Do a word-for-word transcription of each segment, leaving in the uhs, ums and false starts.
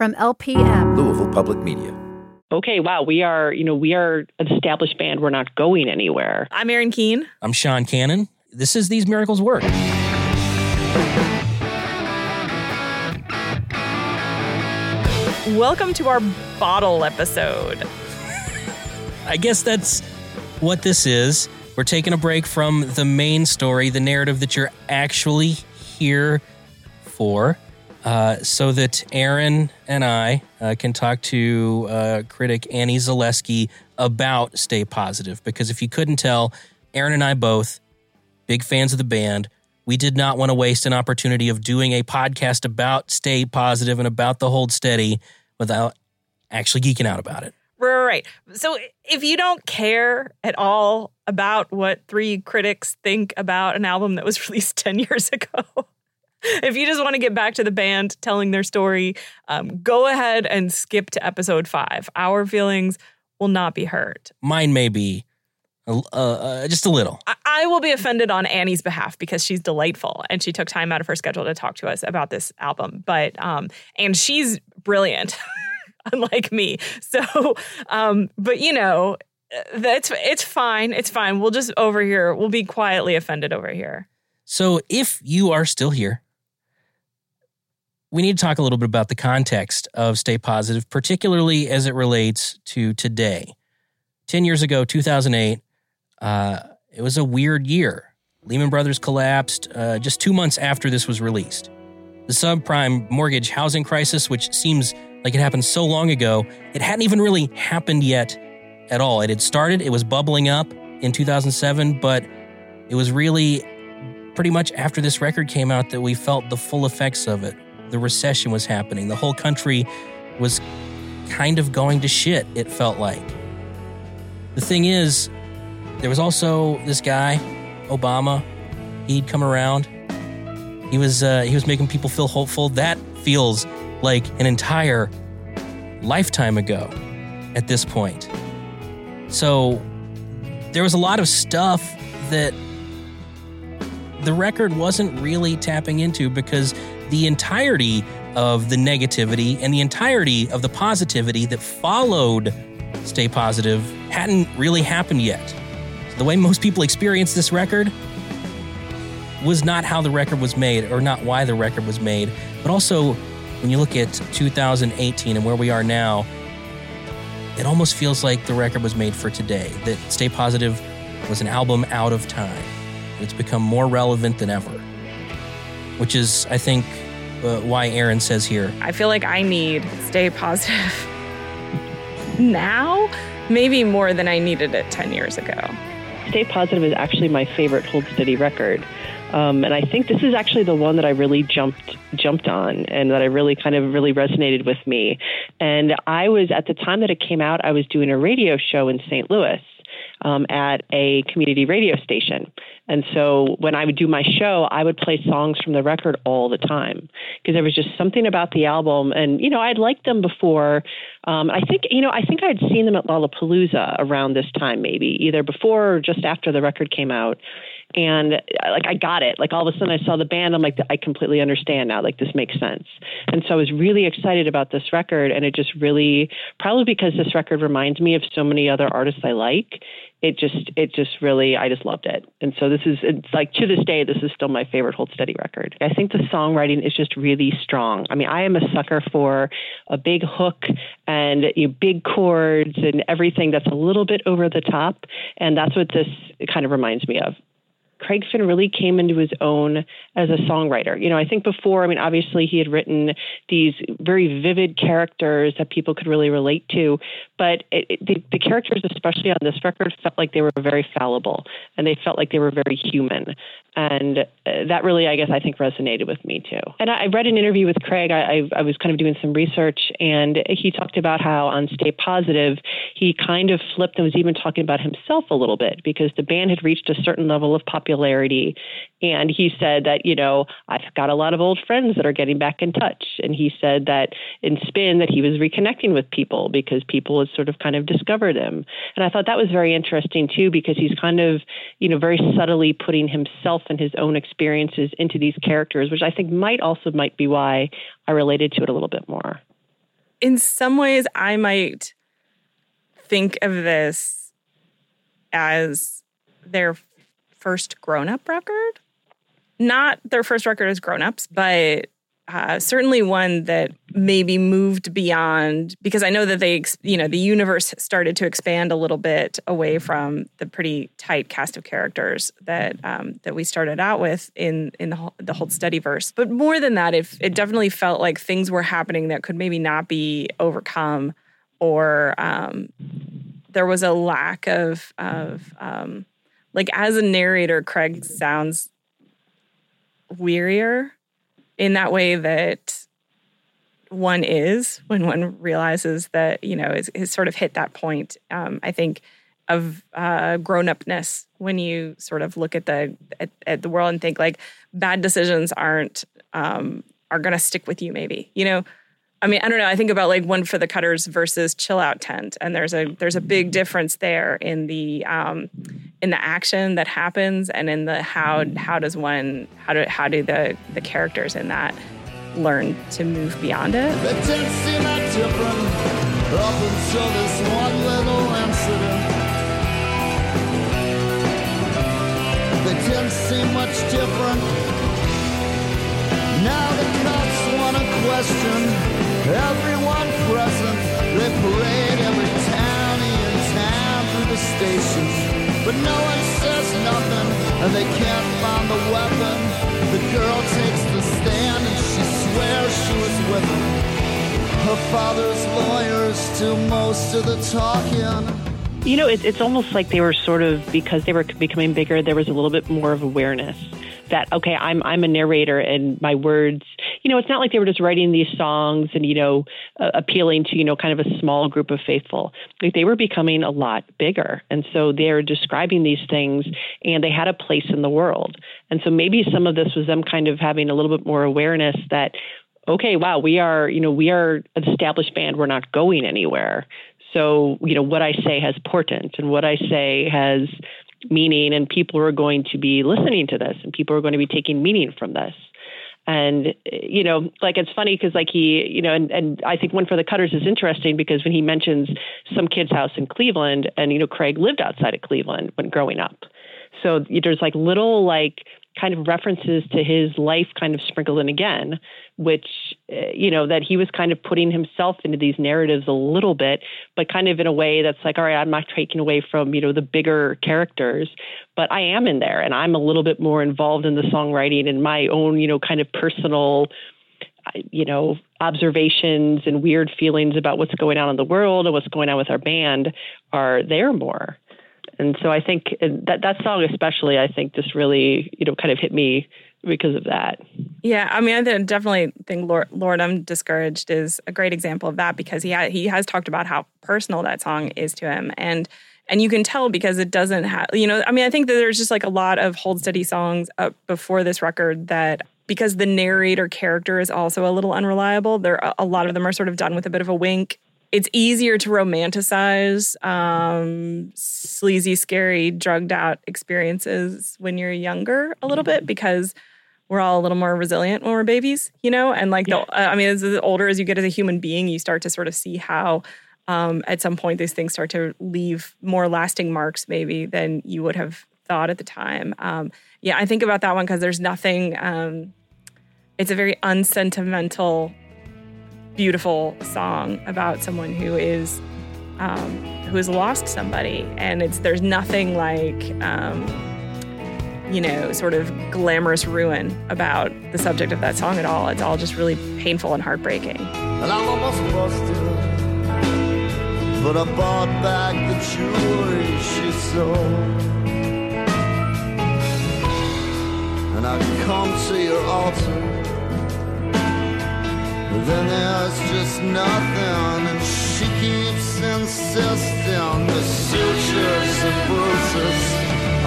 From L P M, Louisville Public Media. Okay, wow, we are, you know, we are an established band. We're not going anywhere. I'm Erin Keane. I'm Sean Cannon. This is These Miracles Work. Welcome to our bottle episode. I guess that's what this is. We're taking a break from the main story, the narrative that you're actually here for, uh, so that Erin and I uh, can talk to uh, critic Annie Zaleski about Stay Positive. Because if you couldn't tell, Erin and I both, big fans of the band, we did not want to waste an opportunity of doing a podcast about Stay Positive and about The Hold Steady without actually geeking out about it. Right. So if you don't care at all about what three critics think about an album that was released ten years ago, if you just want to get back to the band telling their story, um, go ahead and skip to episode five. Our feelings will not be hurt. Mine may be uh, uh, just a little. I-, I will be offended on Annie's behalf because she's delightful and she took time out of her schedule to talk to us about this album. But um, and she's brilliant. Unlike me. So, um, but, you know, that's it's fine. It's fine. We'll just over here. We'll be quietly offended over here. So if you are still here, we need to talk a little bit about the context of Stay Positive, particularly as it relates to today. ten years ago, two thousand eight, uh, it was a weird year. Lehman Brothers collapsed uh, just two months after this was released. The subprime mortgage housing crisis, which seems like it happened so long ago, it hadn't even really happened yet at all. It had started, it was bubbling up in two thousand seven, but it was really pretty much after this record came out that we felt the full effects of it. The recession was happening. The whole country was kind of going to shit, it felt like. The thing is, there was also this guy, Obama. He'd come around. He was uh, he was making people feel hopeful. That feels like an entire lifetime ago at this point. So there was a lot of stuff that the record wasn't really tapping into because the entirety of the negativity and the entirety of the positivity that followed Stay Positive hadn't really happened yet. So the way most people experience this record was not how the record was made or not why the record was made, but also when you look at two thousand eighteen and where we are now, it almost feels like the record was made for today, that Stay Positive was an album out of time. It's become more relevant than ever, which is, I think, uh, why Erin says here. I feel like I need Stay Positive now, maybe more than I needed it ten years ago. Stay Positive is actually my favorite Hold Steady record. Um, and I think this is actually the one that I really jumped jumped on and that I really kind of really resonated with me. And I was, at the time that it came out, I was doing a radio show in Saint Louis um, at a community radio station. And so when I would do my show, I would play songs from the record all the time because there was just something about the album. And, you know, I'd liked them before. Um, I think, you know, I think I'd seen them at Lollapalooza around this time, maybe either before or just after the record came out. And like, I got it. Like all of a sudden I saw the band. I'm like, I completely understand now. Like this makes sense. And so I was really excited about this record. And it just really, probably because this record reminds me of so many other artists I like, it just, it just really, I just loved it. And so this is, it's like to this day, this is still my favorite Hold Steady record. I think the songwriting is just really strong. I mean, I am a sucker for a big hook and you know, big chords and everything that's a little bit over the top. And that's what this kind of reminds me of. Craig Finn really came into his own as a songwriter. You know, I think before, I mean, obviously he had written these very vivid characters that people could really relate to, but it, it, the, the characters, especially on this record, felt like they were very fallible and they felt like they were very human. And that really, I guess, I think resonated with me too. And I, I read an interview with Craig. I, I, I was kind of doing some research and he talked about how on Stay Positive, he kind of flipped and was even talking about himself a little bit because the band had reached a certain level of popularity. Popularity. And he said that, you know, I've got a lot of old friends that are getting back in touch. And he said that in Spin that he was reconnecting with people because people had sort of kind of discovered him. And I thought that was very interesting, too, because he's kind of, you know, very subtly putting himself and his own experiences into these characters, which I think might also might be why I related to it a little bit more. in some ways, I might think of this as their first grown-up record. Not their first record as grown-ups, but uh, certainly one that maybe moved beyond, because I know that they, you know, the universe started to expand a little bit away from the pretty tight cast of characters that um, that we started out with in in the, the Hold Steady verse. But more than that, if it definitely felt like things were happening that could maybe not be overcome. Or um, there was a lack of, of um, like, as a narrator, Craig sounds wearier in that way that one is when one realizes that, you know, is, is sort of hit that point, um, I think, of uh, grown-upness when you sort of look at the at, at the world and think, like, bad decisions aren't, um, are going to stick with you maybe, you know? I mean, I don't know. I think about like One for the Cutters versus Chill Out Tent, and there's a there's a big difference there in the um, in the action that happens, and in the how how does one how do how do the, the characters in that learn to move beyond it. They didn't see that different up until this one little incident. They didn't see much different. Now the cops want to question everyone present. They parade every town in town through the stations, but no one says nothing, and they can't find the weapon. The girl takes the stand and she swears she was with him. Her father's lawyers do most of the talking. You know, it, it's almost like they were sort of, because they were becoming bigger, there was a little bit more of awareness that, okay, I'm I'm a narrator and my words, you know, it's not like they were just writing these songs and, you know, uh, appealing to, you know, kind of a small group of faithful. Like, they were becoming a lot bigger. And so they're describing these things and they had a place in the world. And so maybe some of this was them kind of having a little bit more awareness that, okay, wow, we are, you know, we are an established band. We're not going anywhere. So, you know, what I say has portent and what I say has meaning, and people are going to be listening to this, and people are going to be taking meaning from this. And, you know, like, it's funny because, like, he, you know, and, and I think One for the Cutters is interesting because when he mentions some kid's house in Cleveland, and, you know, Craig lived outside of Cleveland when growing up. So there's like little, like, kind of references to his life kind of sprinkled in again, which, you know, that he was kind of putting himself into these narratives a little bit, but kind of in a way that's like, all right, I'm not taking away from, you know, the bigger characters, but I am in there and I'm a little bit more involved in the songwriting and my own, you know, kind of personal, you know, observations and weird feelings about what's going on in the world and what's going on with our band are there more. And so I think that that song especially, I think, just really, you know, kind of hit me because of that. Yeah, I mean, I definitely think Lord, Lord I'm Discouraged is a great example of that, because he ha- he has talked about how personal that song is to him. And and you can tell because it doesn't have, you know, I mean, I think that there's just like a lot of Hold Steady songs up before this record that, because the narrator character is also a little unreliable, there a lot of them are sort of done with a bit of a wink. It's easier to romanticize um, sleazy, scary, drugged-out experiences when you're younger a little bit, because we're all a little more resilient when we're babies, you know? And, like, yeah. the, I mean, as the older as you get as a human being, you start to sort of see how um, at some point these things start to leave more lasting marks maybe than you would have thought at the time. Um, yeah, I think about that one because there's nothing um, – it's a very unsentimental – beautiful song about someone who is um, who has lost somebody, and it's there's nothing like um, you know sort of glamorous ruin about the subject of that song at all. It's all just really painful and heartbreaking. And I'm almost busted, but I bought back the jewelry she sold, and I come to your altar. Then there's just nothing, and she keeps insisting the sutures and bruises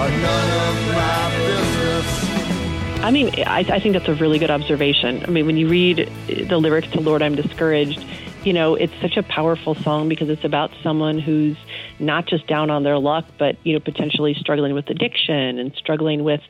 are none of my business. I mean, I, I think that's a really good observation. I mean, when you read the lyrics to Lord, I'm Discouraged, you know, it's such a powerful song because it's about someone who's not just down on their luck, but, you know, potentially struggling with addiction and struggling with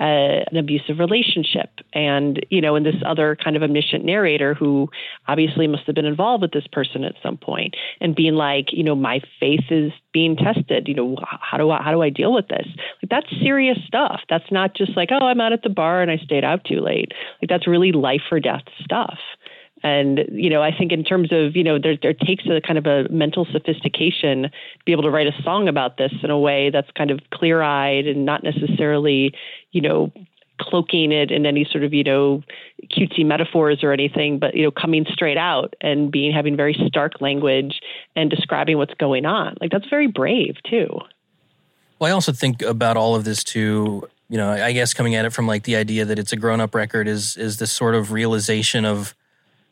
uh, an abusive relationship. And, you know, and this other kind of omniscient narrator who obviously must have been involved with this person at some point and being like, you know, my faith is being tested. You know, how do I, how do I deal with this? Like, that's serious stuff. That's not just like, oh, I'm out at the bar and I stayed out too late. Like, that's really life or death stuff. And, you know, I think in terms of, you know, there, there takes a kind of a mental sophistication to be able to write a song about this in a way that's kind of clear-eyed and not necessarily, you know, cloaking it in any sort of, you know, cutesy metaphors or anything, but, you know, coming straight out and being, having very stark language and describing what's going on. Like, that's very brave, too. Well, I also think about all of this, too, you know, I guess coming at it from, like, the idea that it's a grown-up record is is this sort of realization of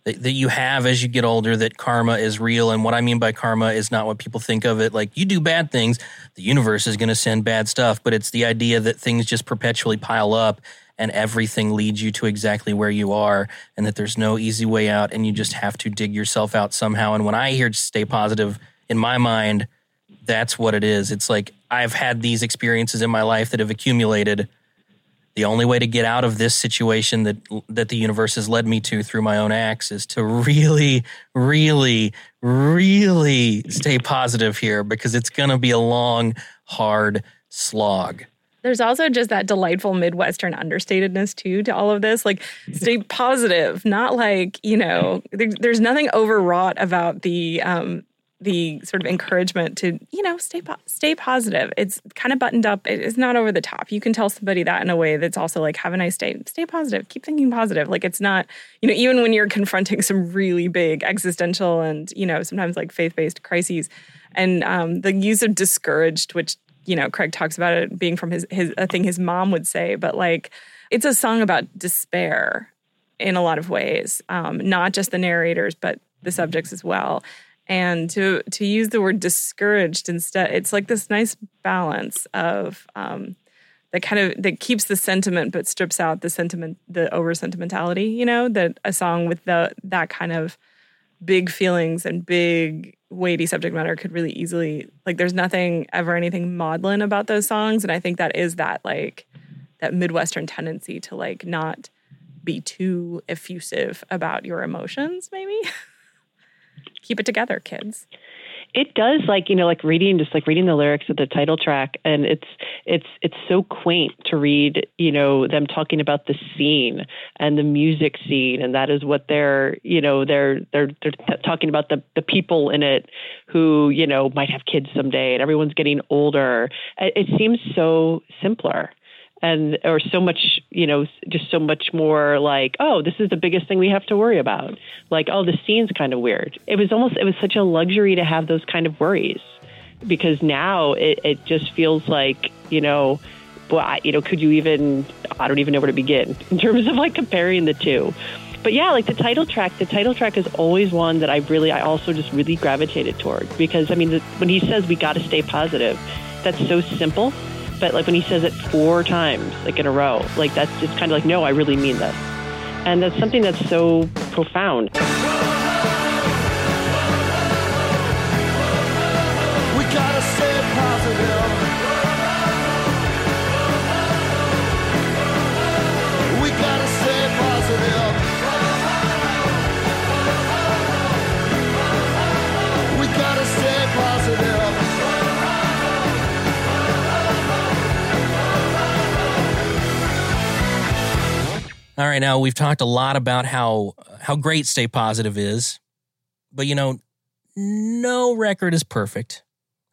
that you have as you get older, that karma is real. And what I mean by karma is not what people think of it. Like, you do bad things, the universe is going to send bad stuff, but it's the idea that things just perpetually pile up and everything leads you to exactly where you are and that there's no easy way out and you just have to dig yourself out somehow. And when I hear Stay Positive, in my mind, that's what it is. It's like, I've had these experiences in my life that have accumulated. The only way to get out of this situation that that the universe has led me to through my own acts is to really, really, really stay positive here, because it's going to be a long, hard slog. There's also just that delightful Midwestern understatedness, too, to all of this. Like, stay positive, not like, you know, there, there's nothing overwrought about the um, the sort of encouragement to, you know, stay po- stay positive. It's kind of buttoned up. It's not over the top. You can tell somebody that in a way that's also like, have a nice day. Stay positive. Keep thinking positive. Like, it's not, you know, even when you're confronting some really big existential and, you know, sometimes like faith-based crises. And um, the use of discouraged, which, you know, Craig talks about it being from his, his a thing his mom would say, but like, it's a song about despair in a lot of ways. Um, not just the narrators, but the subjects as well. And to to use the word discouraged instead, it's like this nice balance of um, that kind of that keeps the sentiment but strips out the sentiment, the over sentimentality. You know, that a song with the that kind of big feelings and big weighty subject matter could really easily, like, there's nothing ever anything maudlin about those songs, and I think that is that like that Midwestern tendency to like not be too effusive about your emotions, maybe. Keep it together, kids. It does, like, you know, like reading, just like reading the lyrics of the title track. And it's, it's, it's so quaint to read, you know, them talking about the scene and the music scene. And that is what they're, you know, they're, they're, they're t- talking about the, the people in it who, you know, might have kids someday and everyone's getting older. It seems so simpler. And or so much, you know, just so much more like, oh, this is the biggest thing we have to worry about. Like, oh, the scene's kind of weird. It was almost, it was such a luxury to have those kind of worries, because now it, it just feels like, you know, well, you know, could you even, I don't even know where to begin in terms of like comparing the two. But yeah, like the title track, the title track is always one that I really, I also just really gravitated toward, because I mean, the, when he says we got to stay positive, that's so simple. But like when he says it four times, like in a row, like that's just kind of like, no, I really mean this. And that's something that's so profound. We gotta stay positive. We gotta stay positive. We gotta stay positive. All right, now we've talked a lot about how how great Stay Positive is, but you know, no record is perfect.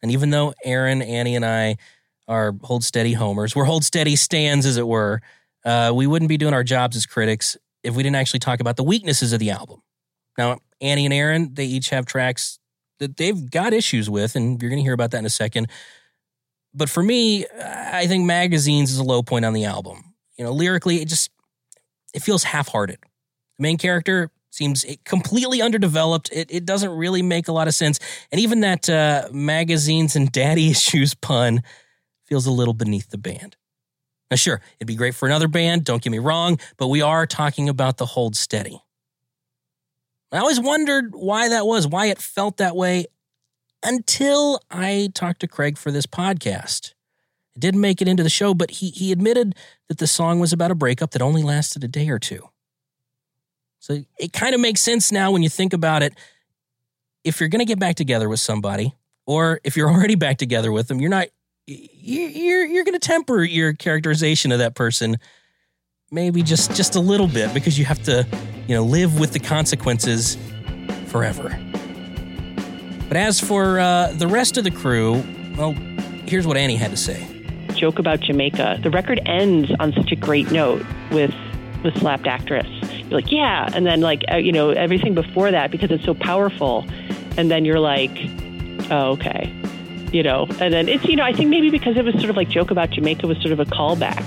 And even though Aaron, Annie, and I are Hold Steady homers, we're Hold Steady stands, as it were, uh, we wouldn't be doing our jobs as critics if we didn't actually talk about the weaknesses of the album. Now, Annie and Aaron, they each have tracks that they've got issues with, and you're going to hear about that in a second. But for me, I think Magazines is a low point on the album. You know, lyrically, it just... it feels half-hearted. The main character seems completely underdeveloped. It it doesn't really make a lot of sense. And even that uh, Magazines and daddy issues pun feels a little beneath the band. Now, sure, it'd be great for another band, don't get me wrong, but we are talking about The Hold Steady. I always wondered why that was, why it felt that way, until I talked to Craig for this podcast. It didn't make it into the show, but he he admitted that the song was about a breakup that only lasted a day or two. So it kind of makes sense now when you think about it. If you're going to get back together with somebody, or if you're already back together with them, you're not you're you're going to temper your characterization of that person maybe just just a little bit, because you have to, you know, live with the consequences forever. But as for uh, the rest of the crew, well, here's what Annie had to say. Joke about Jamaica. The record ends on such a great note with with Slapped Actress. You're like, yeah, and then like, you know, everything before that, because it's so powerful, and then you're like, oh, okay, you know, and then it's, you know, I think maybe because it was sort of like Joke About Jamaica was sort of a callback.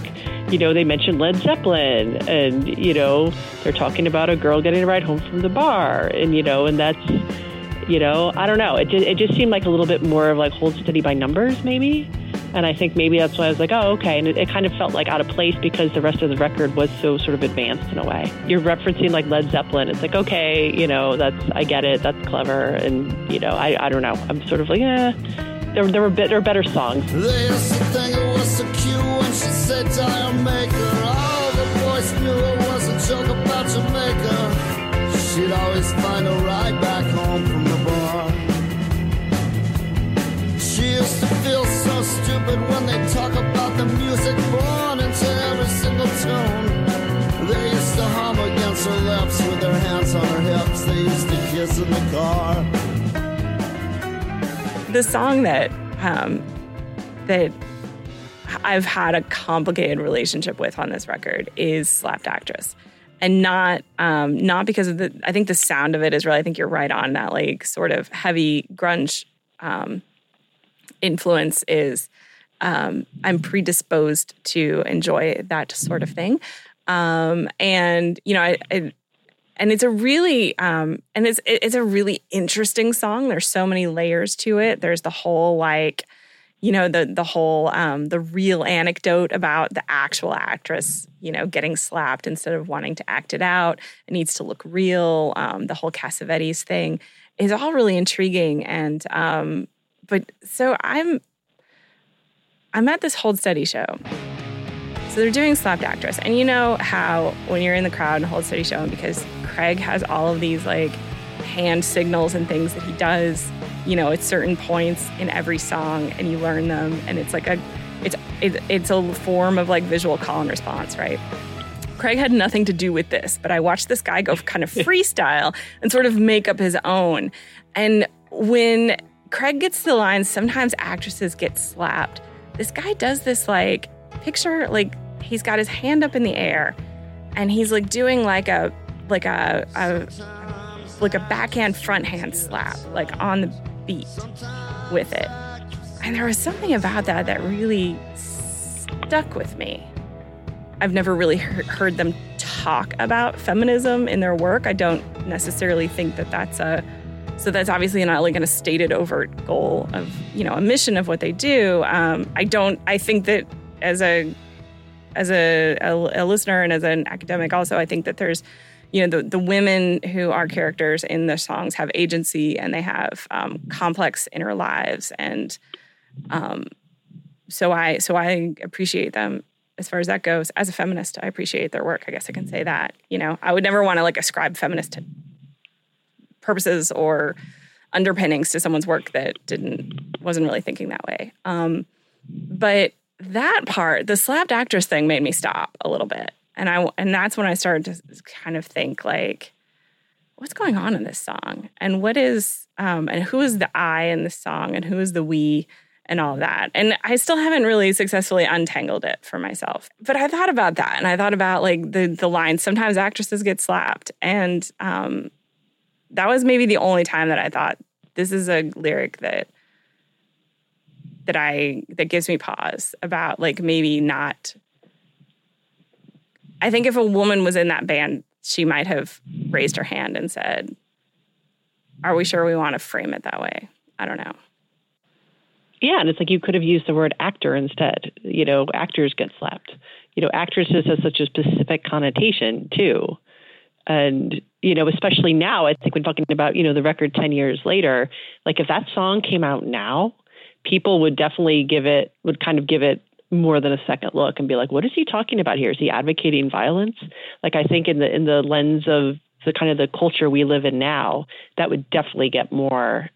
You know, they mentioned Led Zeppelin, and, you know, they're talking about a girl getting a ride home from the bar, and, you know, and that's, you know, I don't know, it just, it just seemed like a little bit more of like Hold Steady by numbers maybe, and I think maybe that's why I was like, oh, okay, and it, it kind of felt like out of place because the rest of the record was so sort of advanced in a way. You're referencing like Led Zeppelin, it's like, okay, you know, that's, I get it, that's clever, and, you know, I, I don't know, I'm sort of like, eh, there, there were be, there were better songs. There's the thing that was so cute when she said Dire Maker, all the boys knew it was a joke about Jamaica. She'd always find a ride back home from the bar. She used to feel so stupid when they talk about the music born into every single tune. They used to hum against her lips with their hands on her hips. They used to kiss in the car. The song that um, that I've had a complicated relationship with on this record is Slapped Actress. And not um, not because of the, I think the sound of it is really, I think you're right on that, like, sort of heavy grunge um, influence is, um, I'm predisposed to enjoy that sort of thing. Um, and, you know, I, I and it's a really, um, and it's it's a really interesting song. There's so many layers to it. There's the whole, like, you know, the the whole, um, the real anecdote about the actual actress, you know, getting slapped instead of wanting to act it out. It needs to look real. Um, the whole Cassavetes thing is all really intriguing. And, um, but so I'm, I'm at this Hold Steady show. So they're doing Slapped Actress. And you know how when you're in the crowd and Hold Steady show, and because Craig has all of these, like, hand signals and things that he does, you know, at certain points in every song, and you learn them, and it's like a, it's it, it's a form of like visual call and response, right? Craig had nothing to do with this, but I watched this guy go kind of freestyle and sort of make up his own. And when Craig gets the lines, sometimes actresses get slapped. This guy does this, like, picture, like, he's got his hand up in the air, and he's like doing like a like a, a like a backhand front hand slap, like on the beat with it. And there was something about that that really stuck with me. I've never really he- heard them talk about feminism in their work. I don't necessarily think that that's a, so that's obviously not like a stated overt goal of, you know, a mission of what they do. Um, I don't, I think that as a, as a, a, a listener and as an academic also, I think that there's, you know, the, the women who are characters in the songs have agency, and they have um, complex inner lives. And um, so I so I appreciate them as far as that goes. As a feminist, I appreciate their work. I guess I can say that, you know. I would never want to, like, ascribe feminist purposes or underpinnings to someone's work that didn't wasn't really thinking that way. Um, but that part, the Slapped Actress thing, made me stop a little bit. And I, and that's when I started to kind of think, like, what's going on in this song? And what is, um, and who is the I in this song? And who is the we and all that? And I still haven't really successfully untangled it for myself. But I thought about that. And I thought about, like, the the lines, sometimes actresses get slapped. And um, that was maybe the only time that I thought, this is a lyric that that I, that gives me pause about, like, maybe not... I think if a woman was in that band, she might have raised her hand and said, are we sure we want to frame it that way? I don't know. Yeah, and it's like you could have used the word actor instead. You know, actors get slapped. You know, actresses has such a specific connotation, too. And, you know, especially now, I think we're talking about, you know, the record ten years later, like if that song came out now, people would definitely give it, would kind of give it more than a second look and be like, what is he talking about here? Is he advocating violence? Like, I think in the, in the lens of the kind of the culture we live in now, that would definitely get more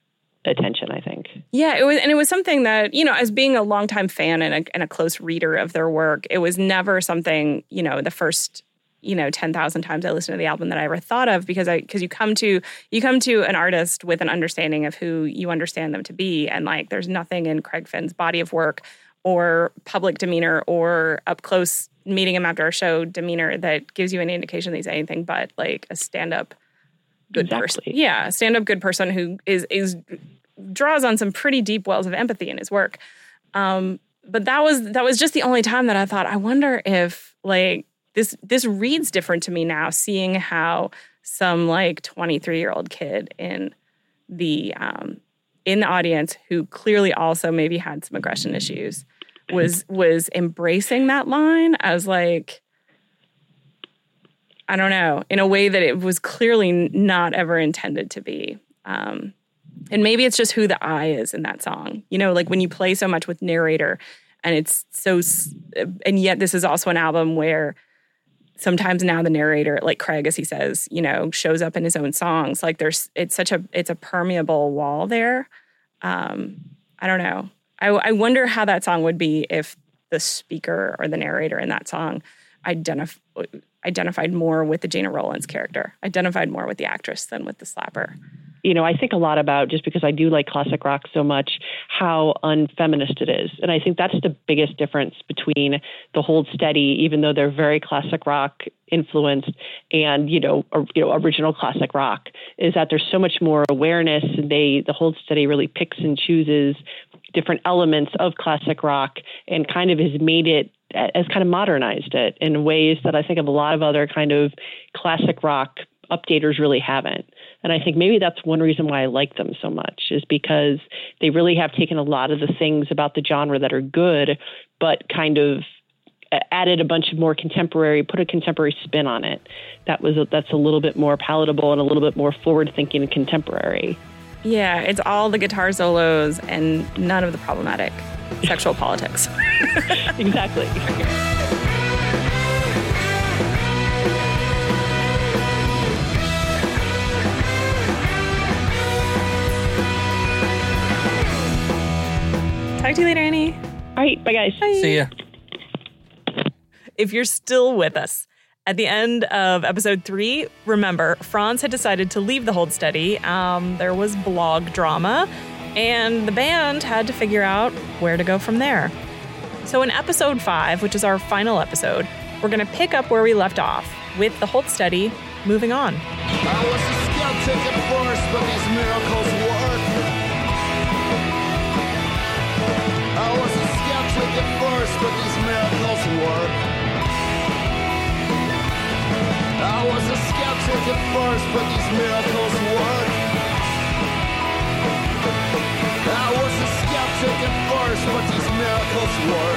attention, I think. Yeah, it was, and it was something that, you know, as being a longtime fan and a, and a close reader of their work, it was never something, you know, the first, you know, ten thousand times I listened to the album that I ever thought of, because I, because you come to, you come to an artist with an understanding of who you understand them to be. And like, there's nothing in Craig Finn's body of work or public demeanor or up close meeting him after our show demeanor that gives you any indication that he's anything but like a stand-up good exactly. person. Yeah, a stand-up good person who is, is draws on some pretty deep wells of empathy in his work. Um, but that was that was just the only time that I thought, I wonder if like this this reads different to me now, seeing how some like twenty-three-year-old kid in the um, in the audience who clearly also maybe had some aggression issues was was embracing that line as like, I don't know, in a way that it was clearly not ever intended to be. Um, and maybe it's just who the I is in that song. You know, like when you play so much with narrator and it's so, and yet this is also an album where sometimes now the narrator, like Craig, as he says, you know, shows up in his own songs. Like there's, it's such a, it's a permeable wall there. Um, I don't know. I, I wonder how that song would be if the speaker or the narrator in that song identif- identified more with the Gina Rowlands character, identified more with the actress than with the slapper. You know, I think a lot about, just because I do like classic rock so much, how unfeminist it is. And I think that's the biggest difference between The Hold Steady, even though they're very classic rock influenced, and, you know, or, you know, original classic rock, is that there's so much more awareness. They, The Hold Steady really picks and chooses different elements of classic rock and kind of has made it, has kind of modernized it in ways that I think of a lot of other kind of classic rock updaters really haven't. And I think maybe that's one reason why I like them so much, is because they really have taken a lot of the things about the genre that are good, but kind of added a bunch of more contemporary, put a contemporary spin on it. That was a, that's a little bit more palatable and a little bit more forward-thinking and contemporary. Yeah, it's all the guitar solos and none of the problematic sexual politics. Exactly. Talk to you later, Annie. All right, bye, guys. Bye. See ya. If you're still with us at the end of episode three, remember, Franz had decided to leave The Hold Steady. Um, there was blog drama, and the band had to figure out where to go from there. So in episode five, which is our final episode, we're going to pick up where we left off with The Hold Steady moving on. I was a skeptic at first, but these miracles work. I was a skeptic at first, but these miracles work. I was a skeptic at first, but these miracles work. I was a skeptic at first, but these miracles work.